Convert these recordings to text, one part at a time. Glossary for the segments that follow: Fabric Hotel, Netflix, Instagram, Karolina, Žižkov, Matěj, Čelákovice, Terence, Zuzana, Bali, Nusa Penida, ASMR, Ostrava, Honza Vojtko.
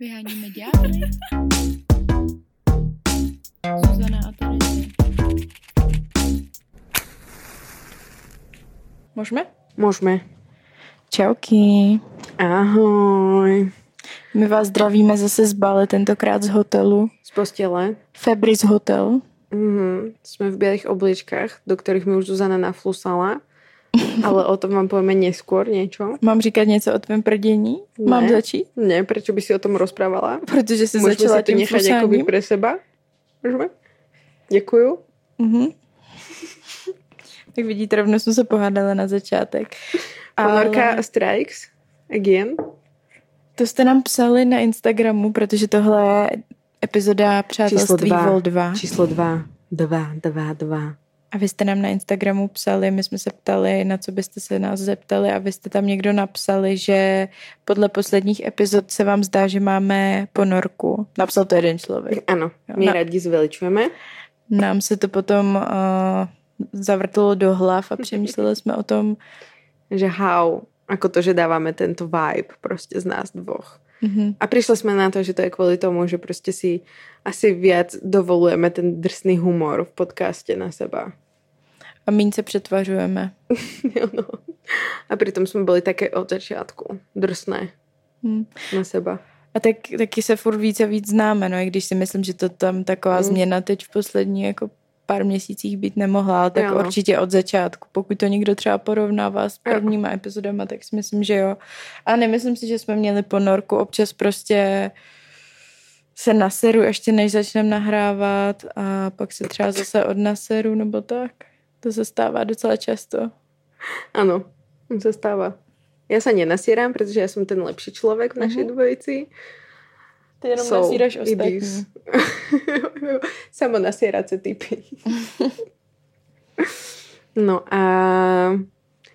Vyháníme ďábly. Zuzana a Terence. Môžeme? Môžeme. Čauky. Ahoj. My vás zdravíme zase z Bali, tentokrát z hotelu. Z postele. Fabric Hotel. Mm-hmm. Jsme v bělých obličkách, do kterých mi už Zuzana naflusala. Ale o tom vám povíme neskôr niečo. Mám říkať něco o tvém prdění? Ne, mám začít? Ne, prečo by si o tom rozprávala? Protože si môžeme začala si tím flusáním. Můžeme si to nechat jakoby pre seba? Můžeme? Děkuju. Mm-hmm. Tak vidíte, rovno jsme se pohádali na začátek. Ponorka ale... strikes again. To jste nám psali na Instagramu, protože tohle je epizoda Přátelství Vol 2. Číslo 2. 2, 2, 2. A vy jste nám na Instagramu psali, my jsme se ptali, na co byste se nás zeptali a vy jste tam někdo napsali, že podle posledních epizod se vám zdá, že máme ponorku. Napsal to jeden člověk. Ano, my rádi zveličujeme. Nám se to potom zavrtlo do hlav a přemýšleli jsme o tom, že how, jako to, že dáváme tento vibe prostě z nás dvoch. Mm-hmm. A přišli jsme na to, že to je kvůli tomu, že prostě si asi víc dovolujeme ten drsný humor v podcastě na seba. A míň se přetvařujeme. Jo, no. A přitom jsme byli také od začátku drsné na seba. A tak, taky se furt víc a víc známe, no, i když si myslím, že to tam taková změna teď v poslední jako pár měsících být nemohla, tak jo, určitě od začátku. Pokud to někdo třeba porovnává s prvníma epizodama, tak si myslím, že jo. A nemyslím si, že jsme měli ponorku. Občas prostě se naseru ještě než začneme nahrávat a pak se třeba zase odnaseru nebo tak. To se stává docela často. Ano, to se stává. Já se nenasírám, protože já jsem ten lepší člověk v naší dvojici. Ty jenom nasíraš ostatní. Samo nasírace typy. No a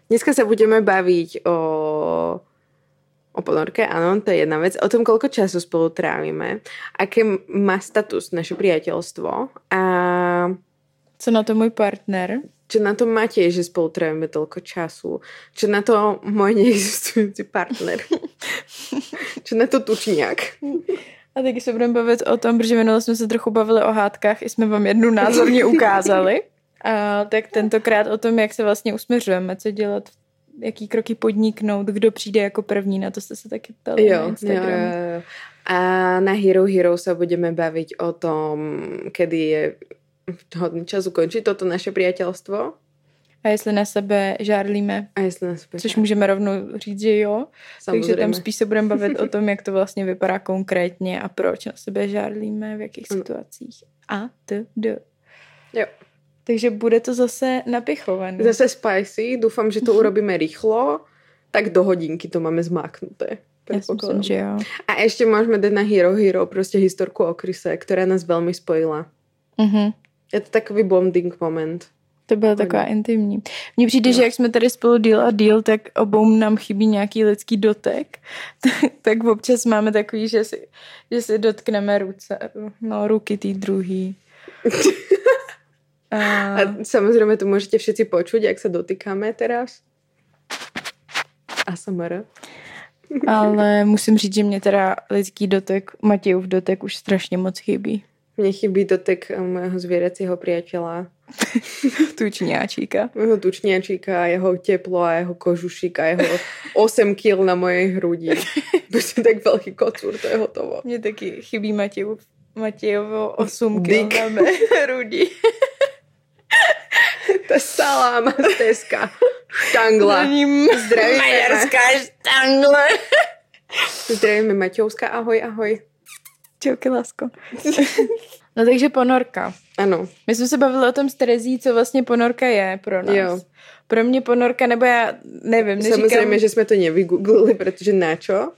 dneska se budeme bavit o ponorke, ano, to je jedna věc. O tom, koľko času spolu trávíme, aké má status naše priateľstvo a co na to můj partner? Čo na to Matěj, že spolu trávíme toľko času? Čo na to můj neexistující partner? Čo na to tučňák? A taky se budeme bavit o tom, protože minule jsme se trochu bavili o hádkách, i jsme vám jednu názorně ukázali. A tak tentokrát o tom, jak se vlastně usměřujeme, co dělat, jaký kroky podniknout, kdo přijde jako první, na to jste se taky ptali na Instagramu. Jo. A na Hero Hero se budeme bavit o tom, kedy je hodný čas ukončit toto naše priateľstvo. A jestli na sebe žárlíme. A jestli na sebe. Což můžeme rovnou říct, že jo. Samozřejmě. Takže tam spíš se budeme bavit o tom, jak to vlastně vypadá konkrétně a proč na sebe žárlíme, v jakých situacích. A to do. Jo. Takže bude to zase napichované. Zase spicy. Doufám, že to urobíme rychlo. Tak do hodinky to máme zmáknuté. Já si myslím, že jo. A ještě můžeme jít na Hero Hero, prostě historku o Krise, která nás velmi spojila. Mhm. Je to takový bonding moment. To byla taková intimní. Mně přijde, že jak jsme tady spolu díl, tak obou nám chybí nějaký lidský dotek. Tak občas máme takový, že si dotkneme ruky tý druhý. A samozřejmě to můžete všichni počuť, jak se dotýkáme teraz. ASMR. Ale musím říct, že mě teda lidský dotek, Matějův dotek už strašně moc chybí. Mně chybí dotek mého zvěracího přítela. Tučňáčíka. Mého tučňáčíka, jeho teplo a jeho kožušík a jeho 8 kil na mojej hrudi. Prostě tak velký kocůr, to je hotovo. Mně taky chybí Matějovo 8 kil na mé hrudi. To je saláma z Teska. Štangla. Zdravíme. Maďarská štangla. Zdravíme Matějovská, ahoj, ahoj. Čauky, lásko. No takže ponorka. Ano. My jsme se bavili o tom s Terezí, co vlastně ponorka je pro nás. Jo. Pro mě ponorka, nebo já nevím, neříkám. Samozřejmě, že jsme to nevygooglili, protože načo?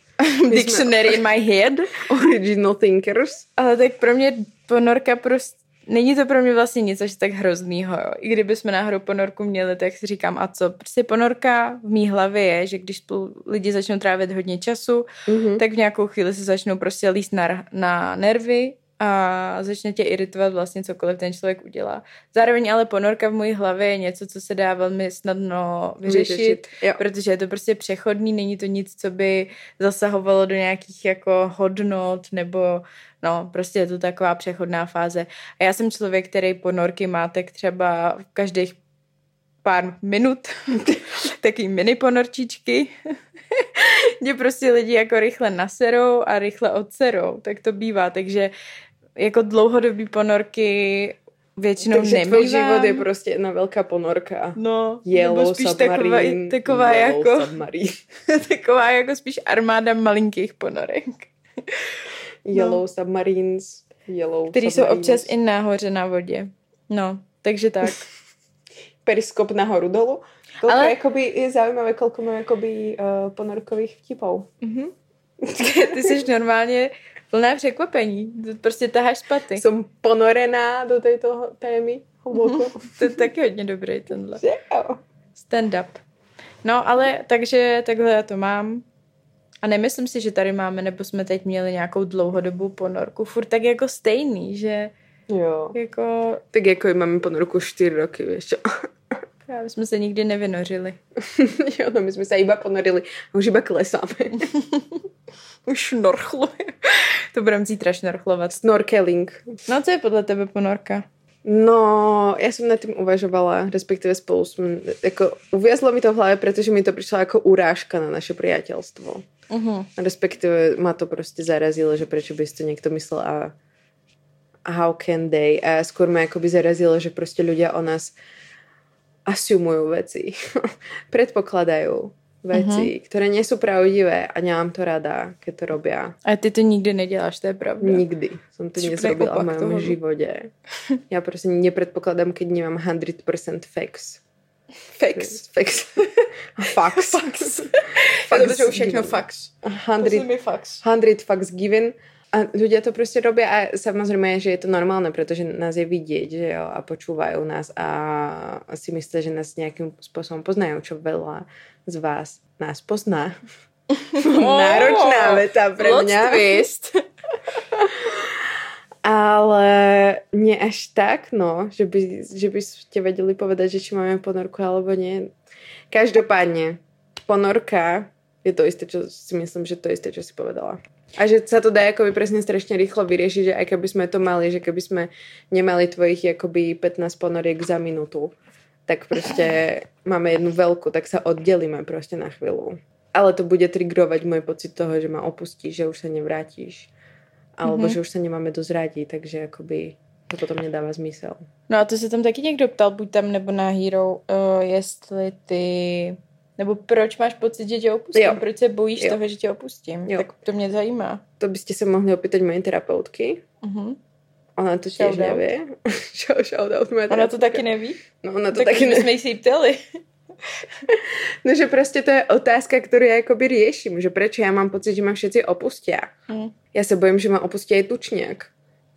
Dictionary in my head. Original thinkers. Ale tak pro mě ponorka prostě, není to pro mě vlastně nic až tak hroznýho. Jo. I kdyby jsme náhodou ponorku měli, tak si říkám, a co? Prostě ponorka v mý hlavě je, že když lidi začnou trávit hodně času, tak v nějakou chvíli se začnou prostě líst na nervy a začne tě iritovat vlastně cokoliv ten člověk udělá. Zároveň ale ponorka v mojí hlavě je něco, co se dá velmi snadno vyřešit, protože je to prostě přechodný, není to nic, co by zasahovalo do nějakých jako hodnot nebo no, prostě je to taková přechodná fáze. A já jsem člověk, který ponorky má tak třeba v každých pár minut, taky mini ponorčičky, kde prostě lidi jako rychle naserou a rychle odserou, tak to bývá, takže jako dlouhodobý ponorky většinou nemývám. Takže tvůj život je prostě jedna velká ponorka. No, nebo spíš taková jako spíš armáda malinkých ponorek. Yellow submarines, yellow který submarines. Jsou občas i nahoře na vodě. No, takže tak. Periskop nahoru dolu. Ale je zaujímavé, koľko mám ponorkových vtipov. Mm-hmm. Ty jsi normálně plná překvapení. Prostě taháš spaty. Jsem ponorená do této témy. To je taky hodně dobrý tenhle. Stand-up. No, ale takže takhle já to mám. A nemyslím si, že tady máme, nebo jsme teď měli nějakou dlouhodobou ponorku. Furt tak jako stejný, že... Jo. Jako... Tak jako máme ponorku 4 roky, víš čo? Právě jsme se nikdy nevynořili. Jo, no my jsme se iba ponorili. Už iba klesáme. Už šnorchlujeme. To budeme zítra šnorchlovat. Snorkeling. No co je podle tebe ponorka? No, já jsem nad tím uvažovala, respektive spolu jsem, jako uvězlo mi to v hlavě, protože mi to přišlo jako urážka na naše priateľstvo. Uh-huh. Respektive ma to prostě zarazilo, že prečo by si to někdo myslel a how can they? A skôr ma akoby zarazilo, že prostě ľudia o nás asumujú veci. Predpokladajú veci, uh-huh. ktoré nie sú pravdivé a nemám to rada, keď to robia. A ty to nikdy neděláš, to je pravda. Nikdy. Som to nezrobila v mojom živote. Ja prostě nepredpokladám, keď nemám 100% facts. Fax. Fax. Fax. Fax. Fax. To je všechno fax. 100 fax given. A ľudia to prostě robia a samozrejme, že je to normálne, pretože nás je vidieť, že jo, a počúvajú nás a si myslia, že nás nejakým spôsobom poznajú, čo veľa z vás nás pozná. Náročná veta pre mňa. Ale nie až tak, no, že by ste vedeli povedať, že či máme ponorku alebo nie. Každopádne, ponorka je to isté, čo si myslím, že to isté, čo si povedala. A že sa to dá akoby presne strašne rýchlo vyriešiť, že aj keby sme to mali, že keby sme nemali tvojich akoby 15 ponoriek za minútu, tak proste máme jednu veľkú, tak sa oddelíme proste na chvíľu. Ale to bude trigrovať môj pocit toho, že ma opustíš, že už sa nevrátíš. Alebo že už sa nemáme dozradí, takže akoby to potom nedává zmysel. No a to se tam taky někdo ptal, buď tam nebo na Hero, jestli ty... Nebo proč máš pocit, že tě opustím? Jo. Proč se bojíš toho, že tě opustím? Jo. Tak to mě zajímá. To byste se mohli opýtať moje terapeutky. Uh-huh. Ona to tiež neví. Shoutout moje terapeutka. Ona to taky neví? No ona to tak taky neví. Tak jsme si ji ptali. No, že prostě to je otázka, kterou já jakoby rieším, že prečo já mám pocit, že ma všetci opustia. Mm. Já se bojím, že ma opustí aj tučňák,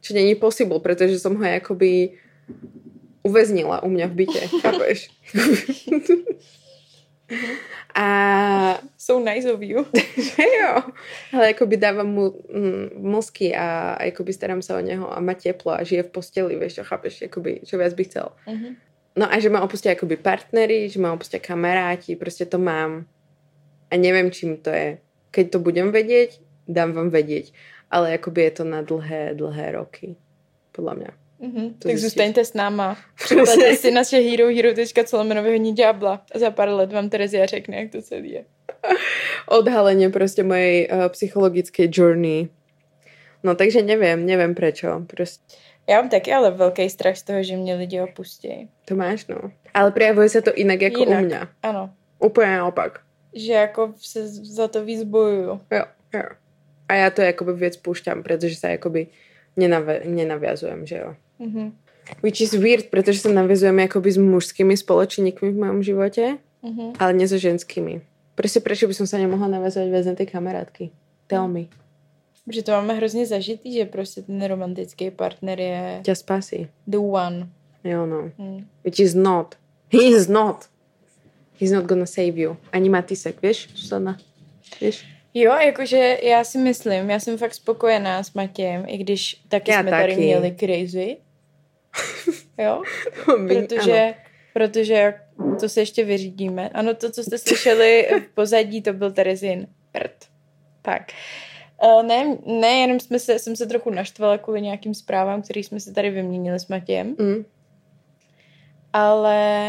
čo není possible, protože jsem ho jakoby uväznila u mě v bytě, chápeš? A so nice of you. Jo. Ale jakoby dávám mu mozky a jakoby starám se o něho a má teplo a žije v posteli, vieš, čo, chápeš, jakoby, čo viac by chcel. Mm-hmm. No a že ma opustia akoby partneri, že ma opustia kamaráti, prostě to mám. A neviem, čím to je. Keď to budem vedieť, dám vám vedieť. Ale akoby je to na dlhé roky. Podľa mňa. Mm-hmm. Tak zůstaňte s náma. Připlatě si naše hero.co/diabla a za pár let vám Terezia řekne, jak to celý je. Odhalenie prostě mojej psychologické journey. No takže neviem prečo. Prostě... Já mám taky ale velký strach z toho, že mě lidi opustí. To máš, no. Ale projevuje se to jinak jako u mě. Ano. Úplně naopak. Že jako se za to víc bojuju. Jo. A já to jakoby věc půjšťám, protože se jakoby nenaviazujem, že jo. Mm-hmm. Which is weird, protože se naviazujem jakoby s mužskými společníkmi v mém životě, ale ne so ženskými. Prostě proč by som se nemohla navazovat věc na ty kamarádky? Tell me. Že to máme hrozně zažitý, že prostě ten romantický partner je... Tě spasí. The one. Jo, no. Mm. Which is not. He is not. He's not gonna save you. Ani Matýsek, víš, Zuzana? Víš? Jo, jakože já si myslím, já jsem fakt spokojená s Matějem, i když taky jsme tady měli crazy. Jo? Protože to se ještě vyřídíme. Ano, to, co jste slyšeli v pozadí, to byl Terezin prd. Tak. Ne, jenom jsem se trochu naštvala kvůli nějakým zprávám, které jsme se tady vyměnili s Matějem. Mm. Ale...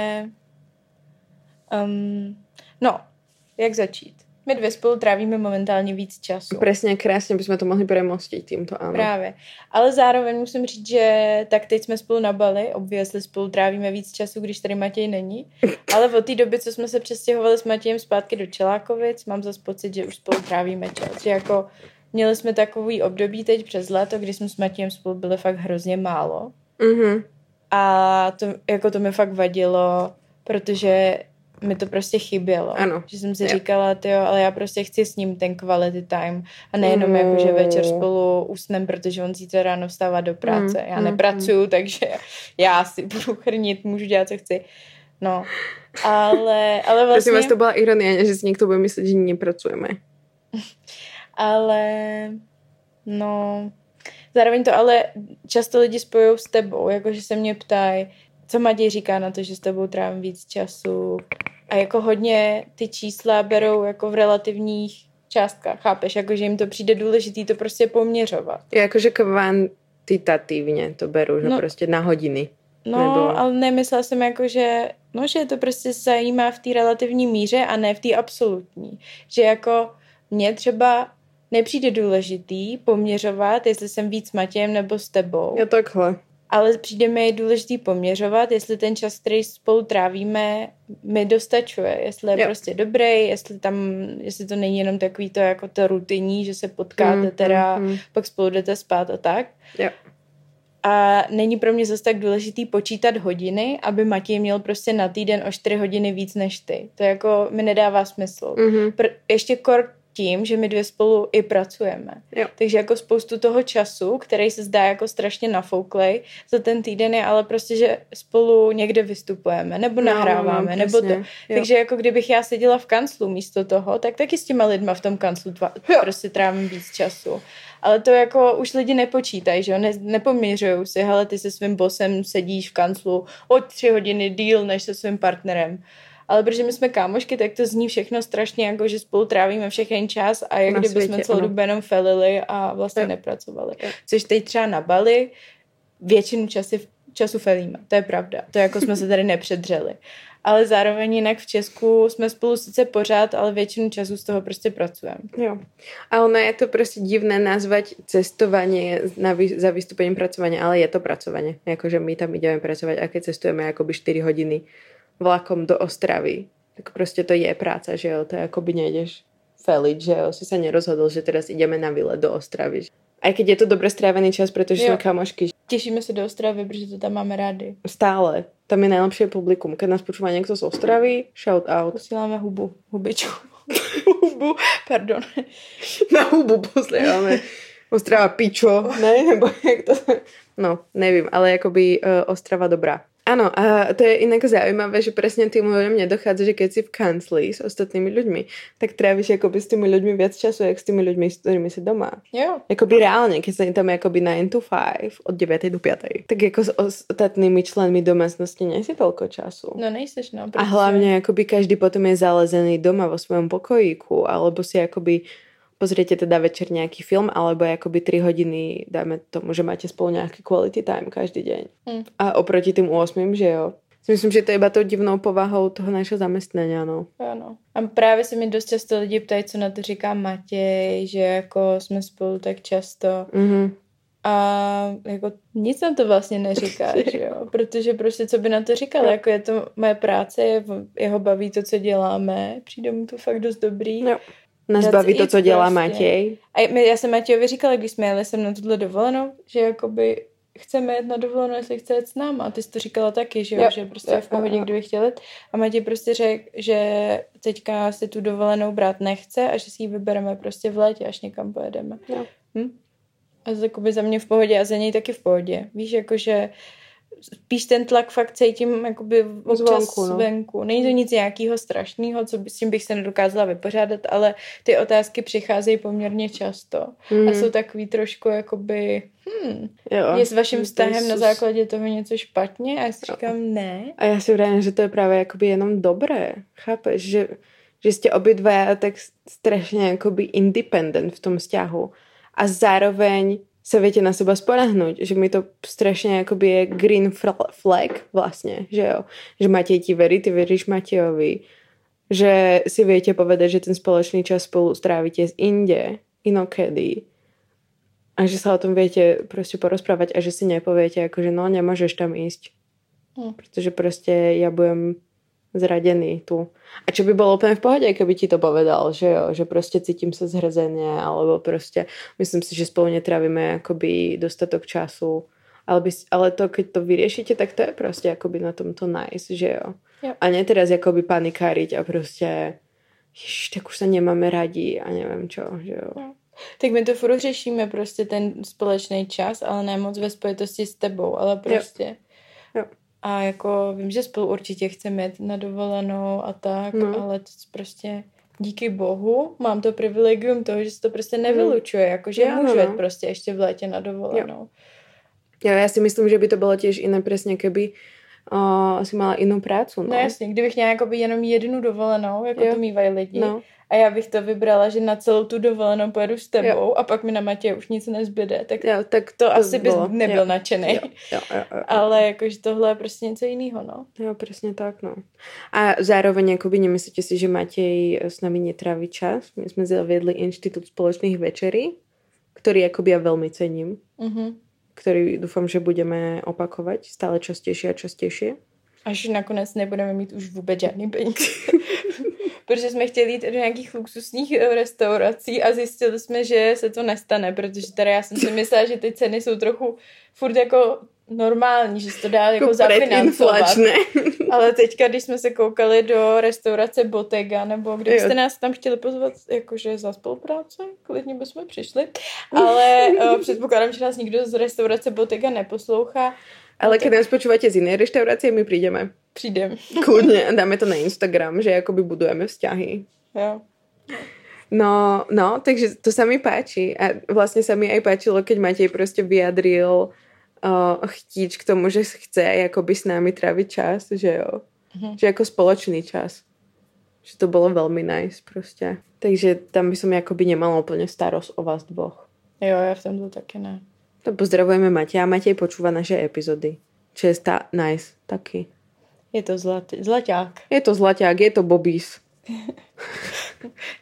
jak začít? My dvě spolu trávíme momentálně víc času. Přesně, krásně bychom to mohli přemostit tímto, ano. Právě. Ale zároveň musím říct, že tak teď jsme spolu na Bali, obvykle spolu trávíme víc času, když tady Matěj není. Ale od té doby, co jsme se přestěhovali s Matějem zpátky do Čelákovic, mám zase pocit, že už spolu trávíme čas. Že jako měli jsme takový období teď přes léto, kdy jsme s Matějem spolu byli fakt hrozně málo. Mm-hmm. A to mi fakt vadilo, protože mi to prostě chybělo. Ano. Že jsem si říkala, tyjo, ale já prostě chci s ním ten quality time. A nejenom jakože večer spolu usnem, protože on zítra ráno vstává do práce. Já nepracuju, takže já si budu chrnit, můžu dělat, co chci. No. Ale vlastně... Prosím vás, to byla ironie, že si někdo bude myslet, že nepracujeme. Zároveň to ale často lidi spojují s tebou, jakože se mě ptají, co Matěj říká na to, že s tebou trávím víc času. A jako hodně ty čísla berou jako v relativních částkách, chápeš? Jakože jim to přijde důležitý to prostě poměřovat. Jakože kvantitativně to beru, že prostě na hodiny. No, nebo... ale nemyslela jsem jakože, že to prostě zajímá v té relativní míře a ne v té absolutní. Že jako mě třeba nepřijde důležitý poměřovat, jestli jsem víc s Matějem nebo s tebou. Jo, takhle. Ale přijde mi důležitý poměřovat, jestli ten čas, který spolu trávíme, mi dostačuje. Jestli je prostě dobrý, jestli to není jenom takový to jako to rutinní, že se potkáte pak spolu jdete spát a tak. Jo. A není pro mě zase tak důležitý počítat hodiny, aby Matěj měl prostě na týden o 4 hodiny víc než ty. To jako mi nedává smysl. Mm-hmm. Ještě tím, že my dvě spolu i pracujeme. Jo. Takže jako spoustu toho času, který se zdá jako strašně nafouklej, za ten týden je ale prostě, že spolu někde vystupujeme, nebo nahráváme, nebo to. Jo. Takže jako kdybych já seděla v kanclu místo toho, tak taky s těma lidma v tom kanclu prostě trávím víc času. Ale to jako už lidi nepočítají, že jo? Nepoměřují si, hele, ty se svým bosem sedíš v kanclu o 3 hodiny díl než se svým partnerem. Ale protože my jsme kámošky, tak to zní všechno strašně jako, že spolu trávíme všechen čas a jak kdyby jsme celou dobu jenom felili a vlastně nepracovali. Což teď třeba na Bali většinu času felíme. To je pravda. To jako jsme se tady nepředřeli. Ale zároveň jinak v Česku jsme spolu sice pořád, ale většinu času z toho prostě pracujeme. Jo. A ono je to prostě divné nazvat cestování za vystupením pracování, ale je to pracování. Jakože my tam jdeme pracovat a keď cestujeme jakoby 4 hodiny vlakom do Ostravy, tak prostě to je práce, že jo, to jakoby nejdeš felit, že jo, si se nerozhodl, že teraz ideme na výlet do Ostravy. Aj keď je to dobře strávený čas, protože jsme kamošky. Těšíme se do Ostravy, protože to tam máme rádi. Stále. Tam je nejlepší publikum. Keď nás počúva někdo z Ostravy, shout out. Posíláme hubu, pardon. Na hubu posíláme. Ostrava pičo, ne? Nebo jak to... No, nevím, ale jakoby Ostrava dobrá. Áno, a to je inak zaujímavé, že presne tým ľuďom nedochádza, že keď si v kancli s ostatnými ľuďmi, tak tráviš akoby s tými ľuďmi viac času, jak s tými ľuďmi, s ktorými si doma. Jo. Jakoby reálne, keď sa tam jakoby 9 to 5, od 9 do 5. Tak ako s ostatnými členmi domácnosti nejsi toľko času. No nejseš, no. Protože... A hlavne akoby každý potom je zalezený doma vo svojom pokojíku, alebo si akoby pozriete teda večer nejaký film, alebo akoby 3 hodiny, dajme tomu, že máte spolu nejaký quality time každý deň. Mm. A oproti tým 8, že jo. Myslím, že to je iba tou divnou povahou toho našeho zaměstnání, no. Ano. A právě se mi dost často lidi ptají, co na to říká Matěj, že jako jsme spolu tak často. Mm-hmm. A jako nic na to vlastně neříká, že jo. Protože prostě co by na to říkal, jako je to moje práce, jeho baví to, co děláme. Přijde mu to fakt dost dobrý. Jo. Nás baví to, co dělá Matěj. A já jsem Matějovi říkala, když jsme jeli sem na tuhle dovolenou, že jakoby chceme jet na dovolenou, jestli chce jet s náma. A ty jsi to říkala taky, že jo, že prostě je v pohodě, kdyby chtěl jet. A Matěj prostě řekl, že teďka si tu dovolenou brát nechce a že si ji vybereme prostě v létě, až někam pojedeme. A to jakoby za mě v pohodě a za něj taky v pohodě. Víš, jakože spíš ten tlak fakt cítím jakoby občas zvenku. Není to nic nějakého strašného, co by, s tím bych se nedokázala vypořádat, ale ty otázky přicházejí poměrně často a jsou takový trošku jakoby je s vaším vztahem na základě toho něco špatně a já si říkám ne. A já si vrátím, že to je právě jakoby jenom dobré, chápeš, že jste obě dva tak strašně jakoby independent v tom vztahu a zároveň se viete na seba spoľahnúť, že mi to strašne akoby je green flag vlastne, že jo, že Matej ti verí, ty veríš Matejovi, že si viete povedať, že ten spoločný čas spolu strávite inde, inokedy a že sa o tom viete proste porozprávať a že si nepoviete akože no nemôžeš tam ísť, pretože proste ja budem zradený tu. A čo by bolo úplne v pohode, keby ti to povedal, že jo, že proste cítim sa zhrzenie, alebo proste myslím si, že spolu netrávime akoby dostatok času. Ale to, keď to vyriešite, tak to je proste akoby na tomto nice, že jo. Yep. A ne teraz akoby panikáriť a proste tak už sa nemáme radi a neviem čo, že jo. Yep. Tak my to furt řešíme prostě ten společný čas, ale ne moc ve spojitosti s tebou, ale prostě... Yep. A jako vím, že spolu určitě chceme jít na dovolenou a tak, ale to prostě díky bohu mám to privilegium toho, že se to prostě nevylučuje, jakože můžu jít prostě ještě v létě na dovolenou. Jo, já si myslím, že by to bylo těž jiné přesně, keby si mala jinou prácu. No jasně, kdybych měla jakoby jenom jednu dovolenou, jako to mývají lidi, a já bych to vybrala, že na celou tu dovolenou pojedu s tebou a pak mi na Matěje už nic nezbyde, tak, tak to asi bys nebyl nadšenej. Ale jakože tohle je prostě něco jiného, no. Jo, přesně tak, no. A zároveň jakoby nemyslíte si, že Matěj s nami netráví čas? My jsme zaviedli institut společných večerí, který jakoby já velmi cením, který doufám, že budeme opakovat stále častější a častější. Až nakonec nebudeme mít už vůbec žádný peníze. Protože jsme chtěli jít do nějakých luxusních restaurací a zjistili jsme, že se to nestane, protože teda já jsem si myslela, že ty ceny jsou trochu furt jako normální, že se to dá jako zafinancovat. Ale teďka, když jsme se koukali do restaurace Bottega, nebo kdybyste nás tam chtěli pozvat jakože za spolupráce, klidně bychom přišli, ale předpokládám, že nás nikdo z restaurace Bottega neposlouchá. Ale keď nás počúvate z inej reštaurácie, my prídeme. Prídem. Kľudne. Dáme to na Instagram, že akoby budujeme vzťahy. Jo. No, takže to sa mi páči. A vlastne sa mi aj páčilo, keď Matej proste vyjadril chtíč k tomu, že chce akoby s námi tráviť čas, že jo. Že ako spoločný čas. Že to bolo veľmi nice proste. Takže tam by som akoby nemala úplne starosť o vás dvoch. Jo, ja v tomto také ne. Pozdravujeme Matěja. Matěj počúva naše epizody. Čo je nice. Taky. Je to zlaťák. Je to zlaťák, je to bobís.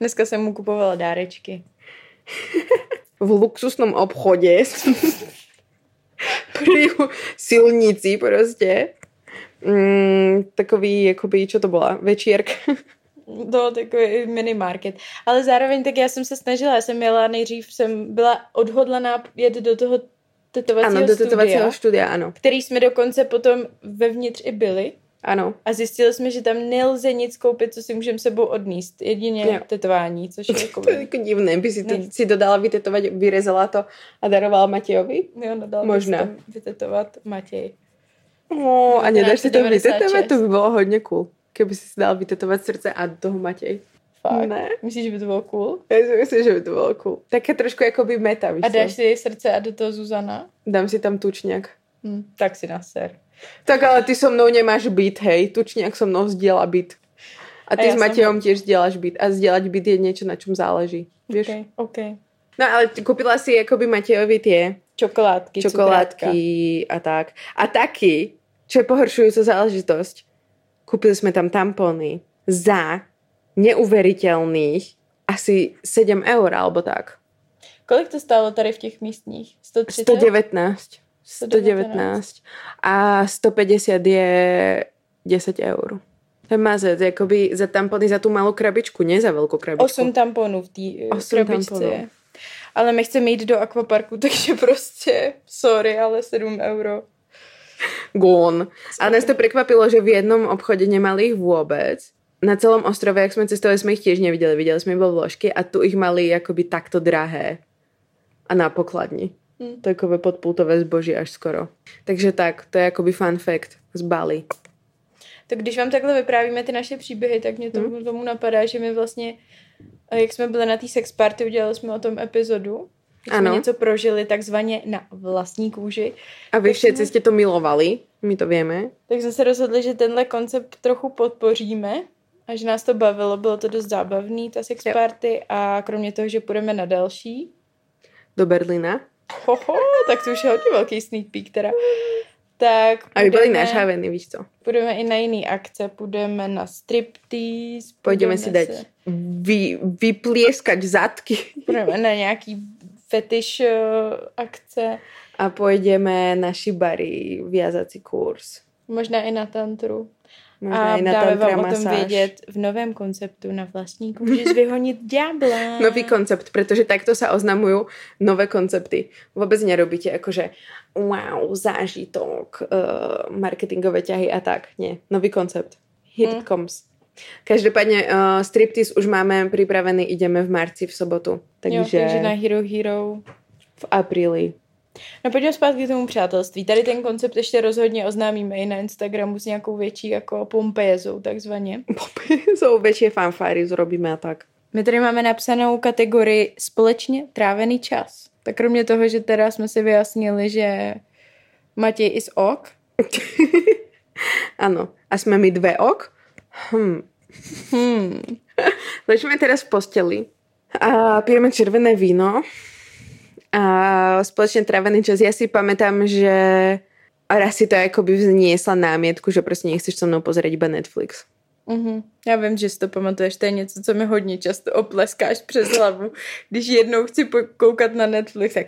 Dneska jsem mu kupovala dárečky. V luxusnom obchodě. Pri silnici prostě. Takový, jakoby, čo to byla? Večírka. No, takový minimarket. Ale zároveň tak já jsem se snažila, já jsem jela nejdřív, jsem byla odhodlaná jet do toho tetovacího studia, ano. Který jsme dokonce potom vevnitř i byli. Ano. A zjistili jsme, že tam nelze nic koupit, co si můžeme sebou odníst. Jedině tetování, což je jako... To je jako divné, by si, si dodala vytetovat, vyrezala to a darovala Matějovi? Jo, no, dala možná. Bych si vytetovat Matěj. No, a nedáš si to vytetovat? To by bylo hodně cool. Keby si dal vytetovat srdce a toho Matěj. Fakt. Ne. Myslíš, že by to bylo cool? Já si myslím, že by to bylo cool. Tak je trošku jakoby meta, víš. A dáš si srdce a do toho Zuzana? Dám si tam tučňák. Tak si naser. Tak ale ty so mnou nemáš byt, hej. Tučňák so mnou sděla byt. A ty s Matějem těž sděláš byt. A sdělat byt je něco, na čem záleží. Víš? Okay. No ale koupila si jakoby Matějovi ty čokoládky a tak. A taky, čo je pohoršující záležitost. Kúpili sme tam tampony za neuveriteľných asi 7 eur, alebo tak. Kolik to stálo tady v těch místních? 130? 119. A 150 je 10 eur. Ten mazec, jakoby za tampony, za tu malou krabičku, ne za velkou krabičku. 8 tamponů v té krabičce. Ale my chceme jít do akvaparku, takže prostě, sorry, ale 7 euro. Gón. A nás to prekvapilo, že v jednom obchode nemali ich vôbec. Na celom ostrove, jak sme cestovali, sme ich tiež nevideli. Videli sme iba vložky a tu ich mali akoby takto drahé. A na pokladni. Takové podpultové zboží až skoro. Takže tak, to je jakoby fun fact z Bali. Tak když vám takhle vyprávíme ty naše příběhy, tak mě tomu napadá, že my vlastně, jak jsme byli na té sex party, udělali jsme o tom epizodu. Ano. Jsme něco prožili takzvaně na vlastní kůži. A vy všetci jste to milovali, my to víme. Tak jsme se rozhodli, že tenhle koncept trochu podpoříme a že nás to bavilo, bylo to dost zábavný, ta sex party, a kromě toho, že půjdeme na další. Do Berlína. Hoho, tak to už je hodně velký sneak peek teda. Tak půjdeme, aby byli našávený, víš co. Půjdeme i na jiný akce, půjdeme na striptease. Půjdeme si dať vyplieskať zadky. Půjdeme na nějaký fetiš akce. A půjdeme na šibari, viazací kurz. Možná i na tantru. A dáme vám o tom vědět v novém konceptu na vlastní kůži vyhonit ďábla. Nový koncept, protože takto se oznamují nové koncepty. Vůbec nerobíte jakože wow, zážitok, marketingové ťahy a tak. Ne, nový koncept. Here it comes. Každopádně striptease už máme připravený, ideme v marci v sobotu. Takže na Hero Hero v apríli. No pojďme zpátky k tomu přátelství. Tady ten koncept ještě rozhodně oznámíme i na Instagramu s nějakou větší jako pompézou takzvaně. Pompézou, větší fanfáry zrobíme a tak. My tady máme napsanou kategorii společně trávený čas. Tak kromě toho, že teda jsme si vyjasnili, že Matěj is ok. Ano. A jsme my dve ok. Ležíme teda v posteli. A pijeme červené víno. A společně trávený čas. Já si pamätám, že raz si to jakoby vzniesla námietku, že prostě nechceš so mnou pozerať iba Netflix. Uh-huh. Já vím, že si to pamatuješ. To je něco, co mi hodně často opleskáš přes hlavu. Když jednou chci koukat na Netflix, tak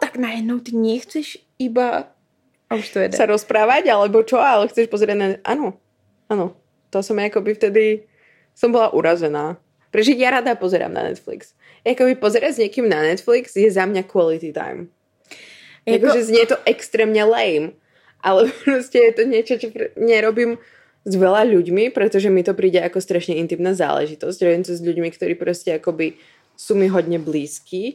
tak najednou ty nechceš iba a už to jede. Se rozprávať, alebo čo? Ale chceš pozerať na... Ano, ano. To jsem jakoby vtedy... Jsem byla urazená. Protože já ráda pozerám na Netflix. Jakoby pozerať s někým na Netflix je za mě quality time. Jakože zní to extrémně lame, ale prostě je to něco, čo nerobím s veľa ľuďmi, protože mi to přijde jako strašně intimná záležitost. Robím to s ľuďmi, ktorí prostě jakoby sú mi hodně blízky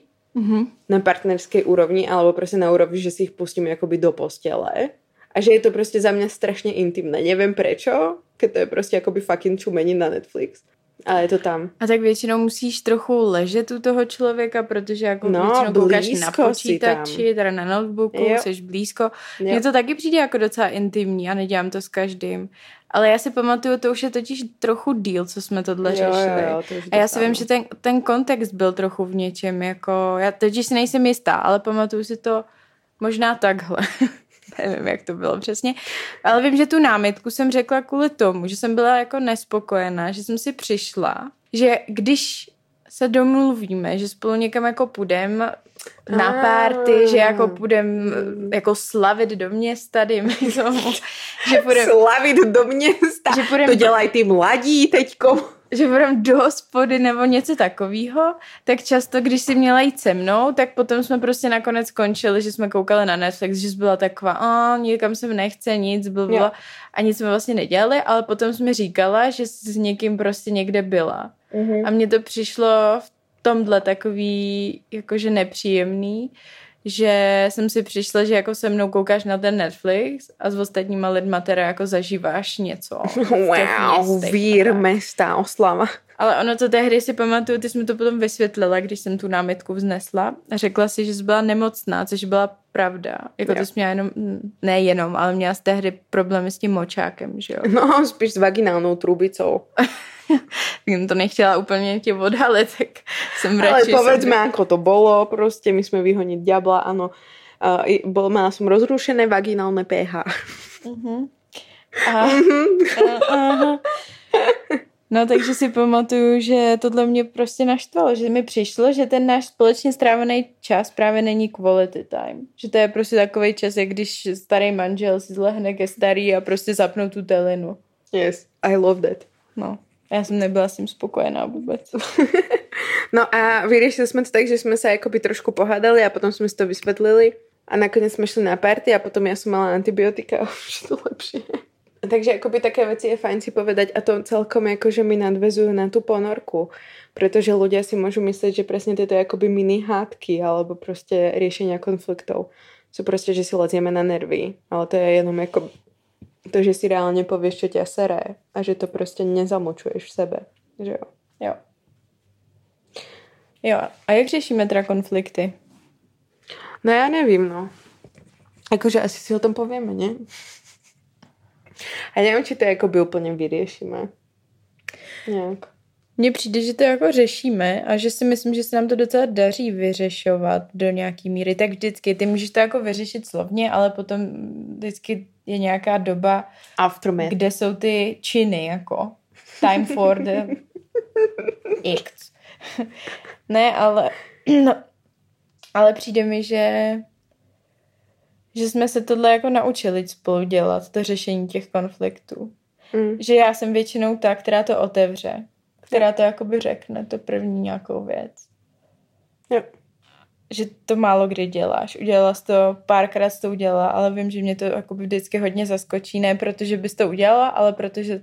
na partnerské úrovni, alebo prostě na úrovni, že si ich pustím jakoby do postele. A že je to prostě za mě strašně intimné. Nevím prečo, keď to je prostě jakoby fucking čumení na Netflix. Ale je to tam. A tak většinou musíš trochu ležet u toho člověka, protože jako většinou koukáš na počítači, teda na notebooku, jsi blízko. Mně to taky přijde jako docela intimní a nedělám to s každým. Ale já si pamatuju, to už je totiž trochu díl, co jsme tohle řešili. A já si vím, že ten kontext byl trochu v něčem, jako já totiž si nejsem jistá, ale pamatuju si to možná takhle. Nevím, jak to bylo přesně, ale vím, že tu námitku jsem řekla kvůli tomu, že jsem byla jako nespokojená, že jsem si přišla, že když se domluvíme, že spolu někam jako půjdem na party, že jako půjdem jako slavit do města, dejme tomu, že půjdem... Slavit do města, že půjdem, to dělají ty mladí teďko. Že půjdem do hospody nebo něco takového, tak často, když si měla jít se mnou, tak potom jsme prostě nakonec skončili, že jsme koukali na Netflix, že byla taková, nikam se nechce, nic bylo a nic jsme vlastně nedělali, ale potom jsme říkala, že s někým prostě někde byla. A mně to přišlo v tomhle takový jakože nepříjemný, že jsem si přišla, že jako se mnou koukáš na ten Netflix a s ostatníma lidma teda jako zažíváš něco. Wow, vír, města, Oslava. Ale ono to tehdy si pamatuju, ty jsi mi to potom vysvětlila, když jsem tu námitku vznesla a řekla si, že jsi byla nemocná, což byla pravda. Jako to jsi měla nejenom, ale měla jsi tehdy problémy s tím močákem, že jo? No, spíš s vaginálnou trubicou. To nechtěla úplně tě odhalit, tak jsem radši... Ale povedzme, ako to bolo, prostě my jsme vyhonit ďabla, ano. Mala jsem rozrušené vaginálne pH. No, takže si pamatuju, že tohle mě prostě naštvalo, že mi přišlo, že ten náš společně strávený čas právě není quality time. Že to je prostě takovej čas, jak když starý manžel si zlehne ke starý a prostě zapnou tu telinu. Yes, I love that. No, já jsem nebyla s tím spokojená vůbec. No a vyřešili jsme to tak, že jsme se jakoby trošku pohádali a potom jsme si to vysvětlili a nakonec jsme šli na party a potom já jsem mala antibiotika a už to lepší. Takže akoby také veci je fajn si povedať a to celkom akože mi nadvezujú na tú ponorku, pretože ľudia si môžu myslieť, že presne tieto akoby mini hádky alebo proste riešenia konfliktov sú proste, že si lezieme na nervy, ale to je jenom ako to, že si reálne povieš, čo ťa seré a že to proste nezamlčuješ v sebe, že jo. Jo. Jo, a jak řešíme teda konflikty? No já nevím, no. Akože asi si o tom povieme, ne? A nevím, či to jako by úplně vyřešíme. Nějak. Mně přijde, že to jako řešíme a že si myslím, že se nám to docela daří vyřešovat do nějaký míry. Tak vždycky, ty můžeš to jako vyřešit slovně, ale potom vždycky je nějaká doba, kde jsou ty činy, jako time for the acts. Ne, ale no, ale přijde mi, že jsme se tohle jako naučili spolu dělat, to řešení těch konfliktů. Mm. Že já jsem většinou ta, která to otevře, která to jakoby řekne, to první nějakou věc. Jo. Že to málo kdy děláš. Udělala jsi to, párkrát jsi to udělala, ale vím, že mě to jakoby vždycky hodně zaskočí, ne protože bys to udělala, ale protože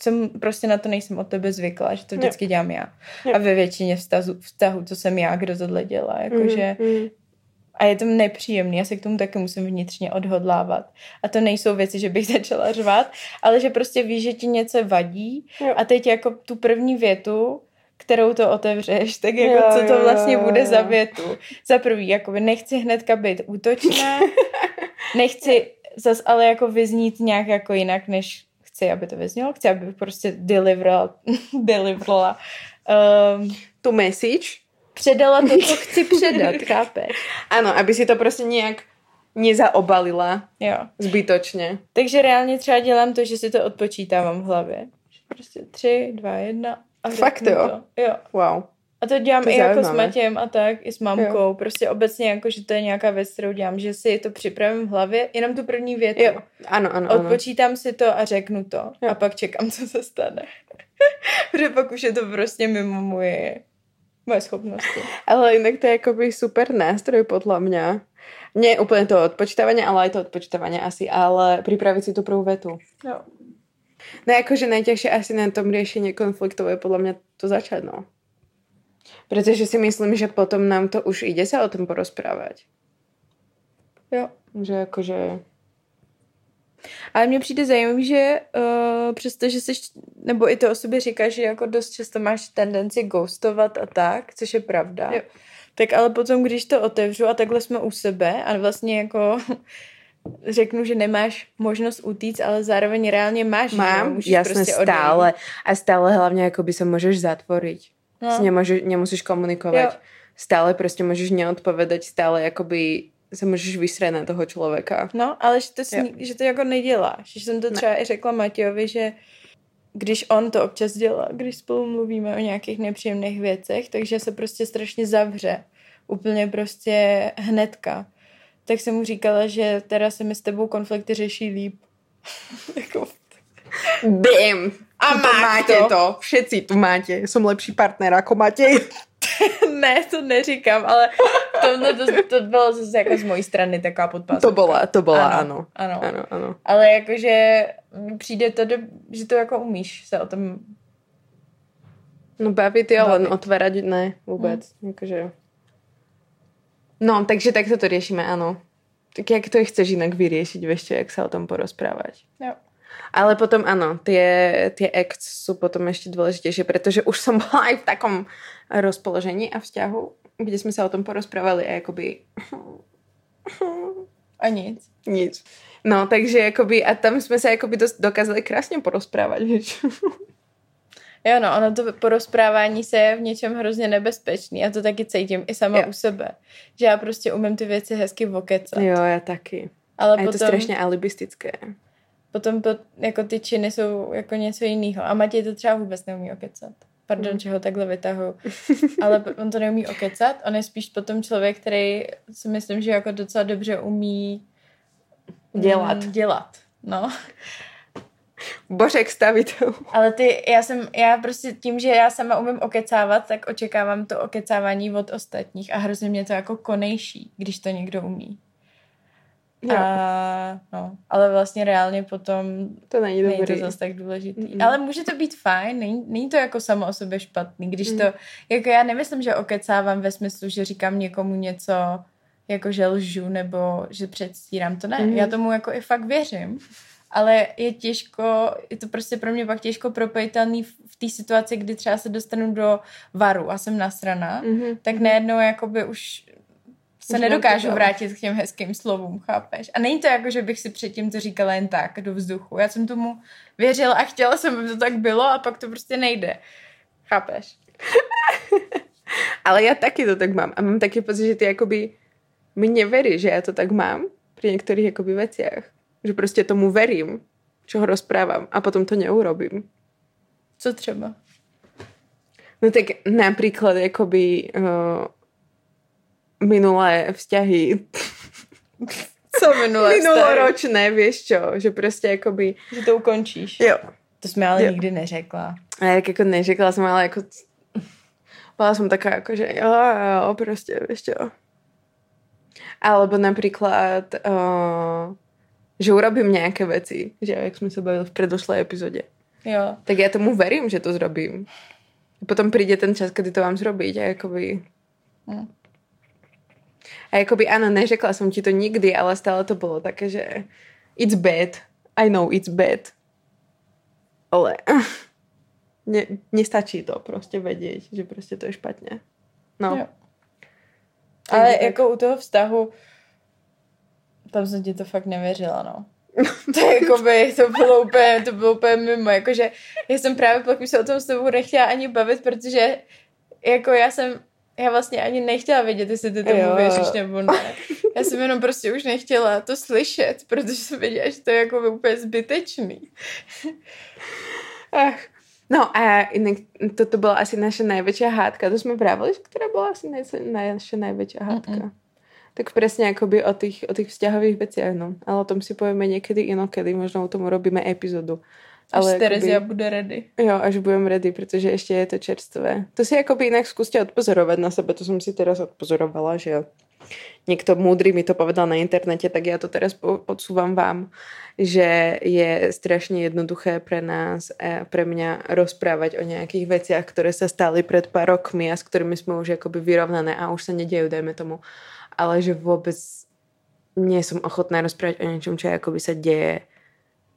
jsem prostě na to nejsem od tebe zvykla, že to vždycky dělám já. Jo. A ve většině vztahu, co jsem já, kdo tohle dělá. Jakože... Mm. A je to nepříjemný, já se k tomu taky musím vnitřně odhodlávat. A to nejsou věci, že bych začala řvát, ale že prostě víš, že ti něco vadí a teď jako tu první větu, kterou to otevřeš, tak jako co to vlastně bude za větu. Za prvý, jako nechci hnedka být útočná, nechci zas ale jako vyznít nějak jako jinak, než chci, aby to vyznělo, chci, aby prostě deliverala tu message. Předala to, co chci předat, chápeš? Ano, aby si to prostě nějak nezaobalila zbytočně. Takže reálně třeba dělám to, že si to odpočítávám v hlavě. Prostě 3, 2, 1 a fakt to jo. Wow. A to dělám to i zaujímavé. Jako s Matějem a tak, i s mamkou. Jo. Prostě obecně jako, že to je nějaká věc, kterou dělám, že si to připravím v hlavě, jenom tu první větu. Jo. Ano. Odpočítám si to a řeknu to. Jo. A pak čekám, co se stane. Protože pak už je to prostě mimo moje schopnosti. Ale inak to je akoby super nástroj podľa mňa. Nie úplne to odpočítavanie, ale aj to odpočítavanie asi, ale pripraviť si tú prvú vetu. Jo. No akože najťažšie asi na tom riešenie konfliktov je podľa mňa to začať, no. Pretože si myslím, že potom nám to už ide sa o tom porozprávať. Jo. Že akože... Ale mně přijde zajímavý, že přestože jsi, nebo i to o sobě říkáš, že jako dost často máš tendenci ghostovat a tak, což je pravda. Jo. Tak ale potom, když to otevřu a takhle jsme u sebe a vlastně jako řeknu, že nemáš možnost utíct, ale zároveň reálně máš. Mám, jasně prostě stále. A stále hlavně jako by se můžeš zatvoriť. No. Nemusíš komunikovat. Jo. Stále prostě můžeš neodpovedať, stále jakoby... se můžeš vysrat na toho člověka. No, ale že to jako neděláš. Že jsem to třeba i řekla Matějovi, že když on to občas dělá, když spolu mluvíme o nějakých nepříjemných věcech, takže se prostě strašně zavře. Úplně prostě hnedka. Tak jsem mu říkala, že teda se mi s tebou konflikty řeší líp. Jako... Bim! A máte to! Všetci tu máte. Jsem lepší partner jako Matěj. Ne, to neříkám, ale to bylo zase jako z mojí strany taková podpásovka. To byla, ano. Ale jakože přijde to, že to jako umíš se o tom... No bavit jo, ale otvárat ne vůbec. Jakože... No, takže tak to řešíme, ano. Tak jak to chceš jinak vyřešit, ještě, jak se o tom porozprávat. Jo. Ale potom ano, tie acts sú potom ešte dôležitejšie, pretože už som bola aj v takom rozpoložení a vzťahu, kde sme sa o tom porozprávali a jakoby... A nic. Nic. No, takže jakoby... A tam sme sa jakoby dokázali krásne porozprávať. Jo, no, ono to porozprávání se je v něčem hrozně nebezpečný a to taky cítím i sama u sebe. Že já prostě umím ty věci hezky vokecat. Jo, já taky. Ale potom... je to strašně alibistické. Potom jako ty činy jsou jako něco jiného. A Matěj to třeba vůbec neumí okecat. Pardon, že ho takhle vytahuji. Ale on to neumí okecat. On je spíš potom člověk, který si myslím, že jako docela dobře umí dělat. No. Božek stavitelů. Ale já prostě tím, že já sama umím okecávat, tak očekávám to okecávání od ostatních a hrozně mě to jako konejší, když to někdo umí. A, no, ale vlastně reálně potom to není to zase tak důležitý. Mm-hmm. Ale může to být fajn, není to jako samo o sobě špatný, když to, jako já nemyslím, že okecávám ve smyslu, že říkám někomu něco, jako že lžu nebo že předstírám, to ne. Já tomu jako i fakt věřím, ale je těžko, je to prostě pro mě pak těžko propojitelný v té situaci, kdy třeba se dostanu do varu a jsem nasraná, tak najednou jakoby už se nedokážu vrátit k těm hezkým slovům, chápeš? A není to jako, že bych si předtím to říkala jen tak, do vzduchu. Já jsem tomu věřila a chtěla jsem, aby to tak bylo a pak to prostě nejde. Chápeš? Ale já taky to tak mám. A mám taky pocit, že ty jakoby mě verí, že já to tak mám pri některých jakoby veciach. Že prostě tomu verím, čoho rozprávám a potom to neurobím. Co třeba? No tak například jakoby... minulé vzťahy. Co minulé vztahy? Minuloročné, víš čo? Že prostě jakoby... Že to ukončíš. Jo. To jsme ale nikdy neřekla. A jak jako neřekla jsem, ale jako... Byla jsem taká jako, že jo, prostě, víš čo? Alebo například, že urobím nějaké věci, že jak jsme se bavili v predošlé epizodě. Jo. Tak já tomu verím, že to zrobím. Potom přijde ten čas, kdy to mám zrobit a jakoby... Hmm. A jakoby, ano, neřekla jsem ti to nikdy, ale stále to bylo také, že it's bad, I know it's bad. Ale nestačí to prostě vědět, že prostě to je špatně. No. Ale tak... jako u toho vztahu tam jsem ti to fakt nevěřila, no. To, jakoby, to bylo úplně mimo, jakože já jsem právě pak se o tom s tebou nechtěla ani bavit, protože jako já vlastně ani nechtěla vědět, jestli ty tomu věříš nebo ne. Já jsem jenom prostě už nechtěla to slyšet, protože jsem věděla, že to je jako úplně zbytečný. Ach. No a to byla asi naše největší hádka. To jsme právě, která byla asi naše největší hádka. Mm-mm. Tak přesně jakoby o těch vzťahových věcech, no. Ale o tom si povíme někdy inokedy, možná o tom urobíme epizodu. Až Terezia bude ready. Jo, až budem ready, protože ještě je to čerstvé. To si jakoby jinak zkuste odpozorovat na sebe, to jsem si teraz odpozorovala, že někdo moudrý mi to povedal na internete, tak já to teraz podsúvam vám, že je strašně jednoduché pre nás, pre mě rozprávať o nějakých veciach, které se staly před pár rokmi a s kterými jsme už jakoby vyrovnané a už se nedějí, dejme tomu. Ale že vůbec nie som ochotná rozprávať o něčem, čo jakoby se děje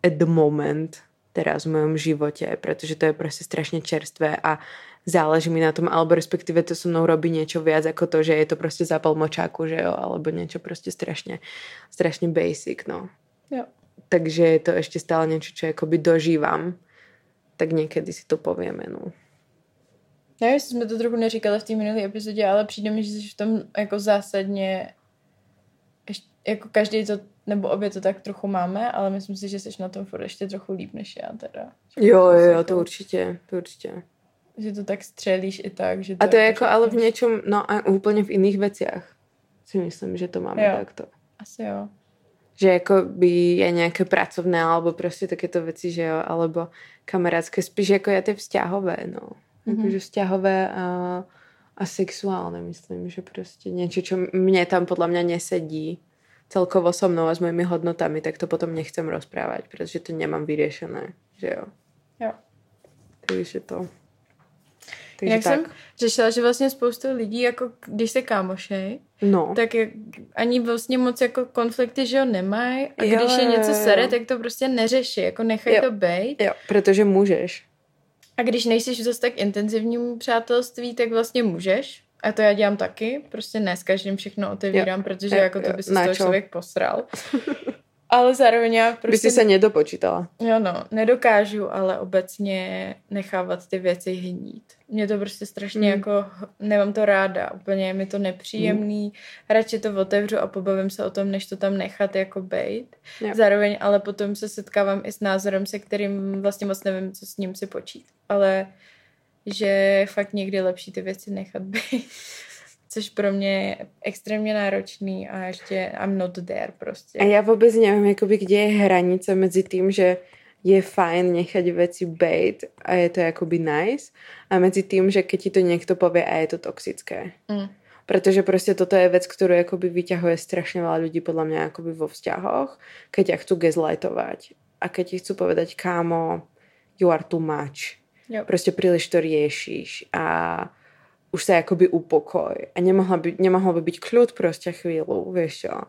at the moment. Teraz v mém životě, protože to je prostě strašně čerstvé a záleží mi na tom, alebo respektive to so mnou robí něco viac jako to, že je to prostě zápal močáku, že jo, alebo něco prostě strašně basic, no. Jo. Takže je to ještě stále něco, čo jakoby dožívám, tak někdy si to povieme, no. Nevím, jestli jsme to trochu neříkali v té minulé epizodě, ale přijde mi, že jsi v tom jako zásadně jako každý to, nebo obě to tak trochu máme, ale myslím si, že jsi na tom furt ještě trochu líp než já teda. Jo, to určitě. Že to tak střelíš i tak, že to... A to je jako, ale v něčem, no a úplně v jiných věcech si myslím, že to máme takto. Asi jo. Že jako by je nějaké pracovné, alebo prostě takéto věci, že jo, alebo kamarádské, spíš jako je ty vzťahové, no. Mm-hmm. Jakože vzťahové a sexuálne, myslím, že prostě něco, čo mě tam podle mě nesedí celkovo so mnou a s mojimi hodnotami, tak to potom nechcem rozprávať, protože to nemám vyriešené, že jo. Jo. Takže to. Jak jsem řešila, že vlastně spoustu lidí, jako když se kámošej, no, tak ani vlastně moc jako konflikty, že jo, nemají a když je něco sere, tak to prostě neřeší, jako nechaj to bejt. Jo, protože můžeš. A když nejsiš zase tak intenzivním přátelství, tak vlastně můžeš. A to já dělám taky, prostě ne s každým všechno otevírám, protože jako to by se z toho člověk posral. Ale zároveň já prostě... By si se nedopočítala. Jo no, nedokážu, ale obecně nechávat ty věci hnít. Mě to prostě strašně jako, nemám to ráda, úplně je mi to nepříjemný, radši to otevřu a pobavím se o tom, než to tam nechat jako bejt. Jo. Zároveň ale potom se setkávám i s názorem, se kterým vlastně moc nevím, co s ním si počít, ale... že fakt někdy lepší ty věci nechat být. Což pro mě je extrémně náročný a ještě I'm not there prostě. A já vůbec nevím, jakoby, kde je hranice mezi tím, že je fajn nechat věci být a je to jakoby nice a mezi tím, že keď ti to někdo pově a je to toxické. Pretože prostě toto je vec, ktorú jakoby vyťahuje strašne veľa ľudí podľa mňa jakoby vo vzťahoch, keď ja chcú gaslightovať a keď ich chcú povedať, kámo, you are too much. Yep. Prostě príliš to riešiš a už sa jakoby upokoj a nemohlo by byť kľud prostě chvíľu, vieš čo.